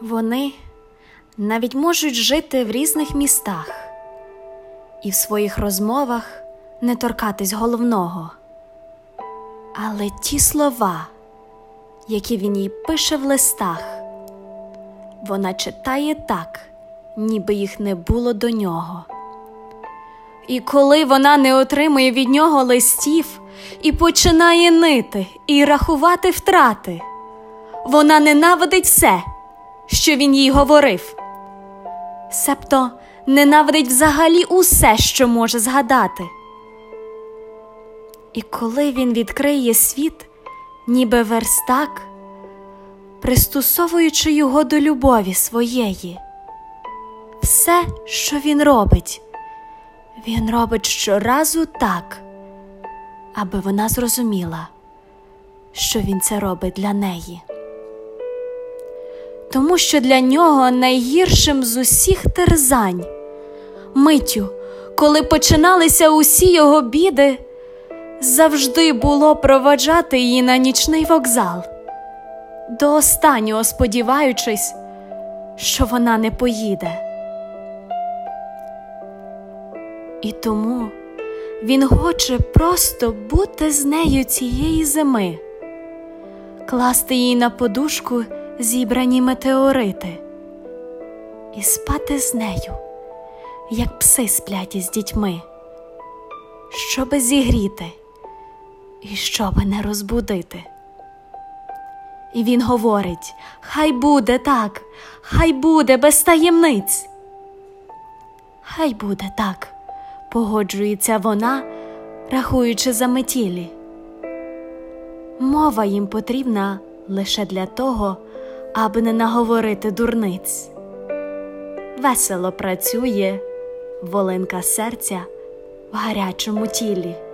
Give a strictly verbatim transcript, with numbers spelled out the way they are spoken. Вони навіть можуть жити в різних містах і в своїх розмовах не торкатись головного. Але ті слова, які він їй пише в листах, вона читає так, ніби їх не було до нього. І коли вона не отримує від нього листів і починає нити і рахувати втрати, вона ненавидить все, що він їй говорив. Себто ненавидить взагалі усе, що може згадати. І коли він відкриє світ, ніби верстак, пристосовуючи його до любові своєї, все, що він робить, він робить щоразу так, аби вона зрозуміла, що він це робить для неї. Тому що для нього найгіршим з усіх терзань, миттю, коли починалися усі його біди, завжди було проводжати її на нічний вокзал, до останнього сподіваючись, що вона не поїде. І тому він хоче просто бути з нею цієї зими, класти їй на подушку зібрані метеорити і спати з нею, як пси сплять із дітьми, щоби зігріти і щоби не розбудити. І він говорить: хай буде так, хай буде без таємниць. Хай буде так, погоджується вона, рахуючи заметілі. Мова їм потрібна лише для того, аби не наговорити дурниць. Весело працює волинка серця в гарячому тілі.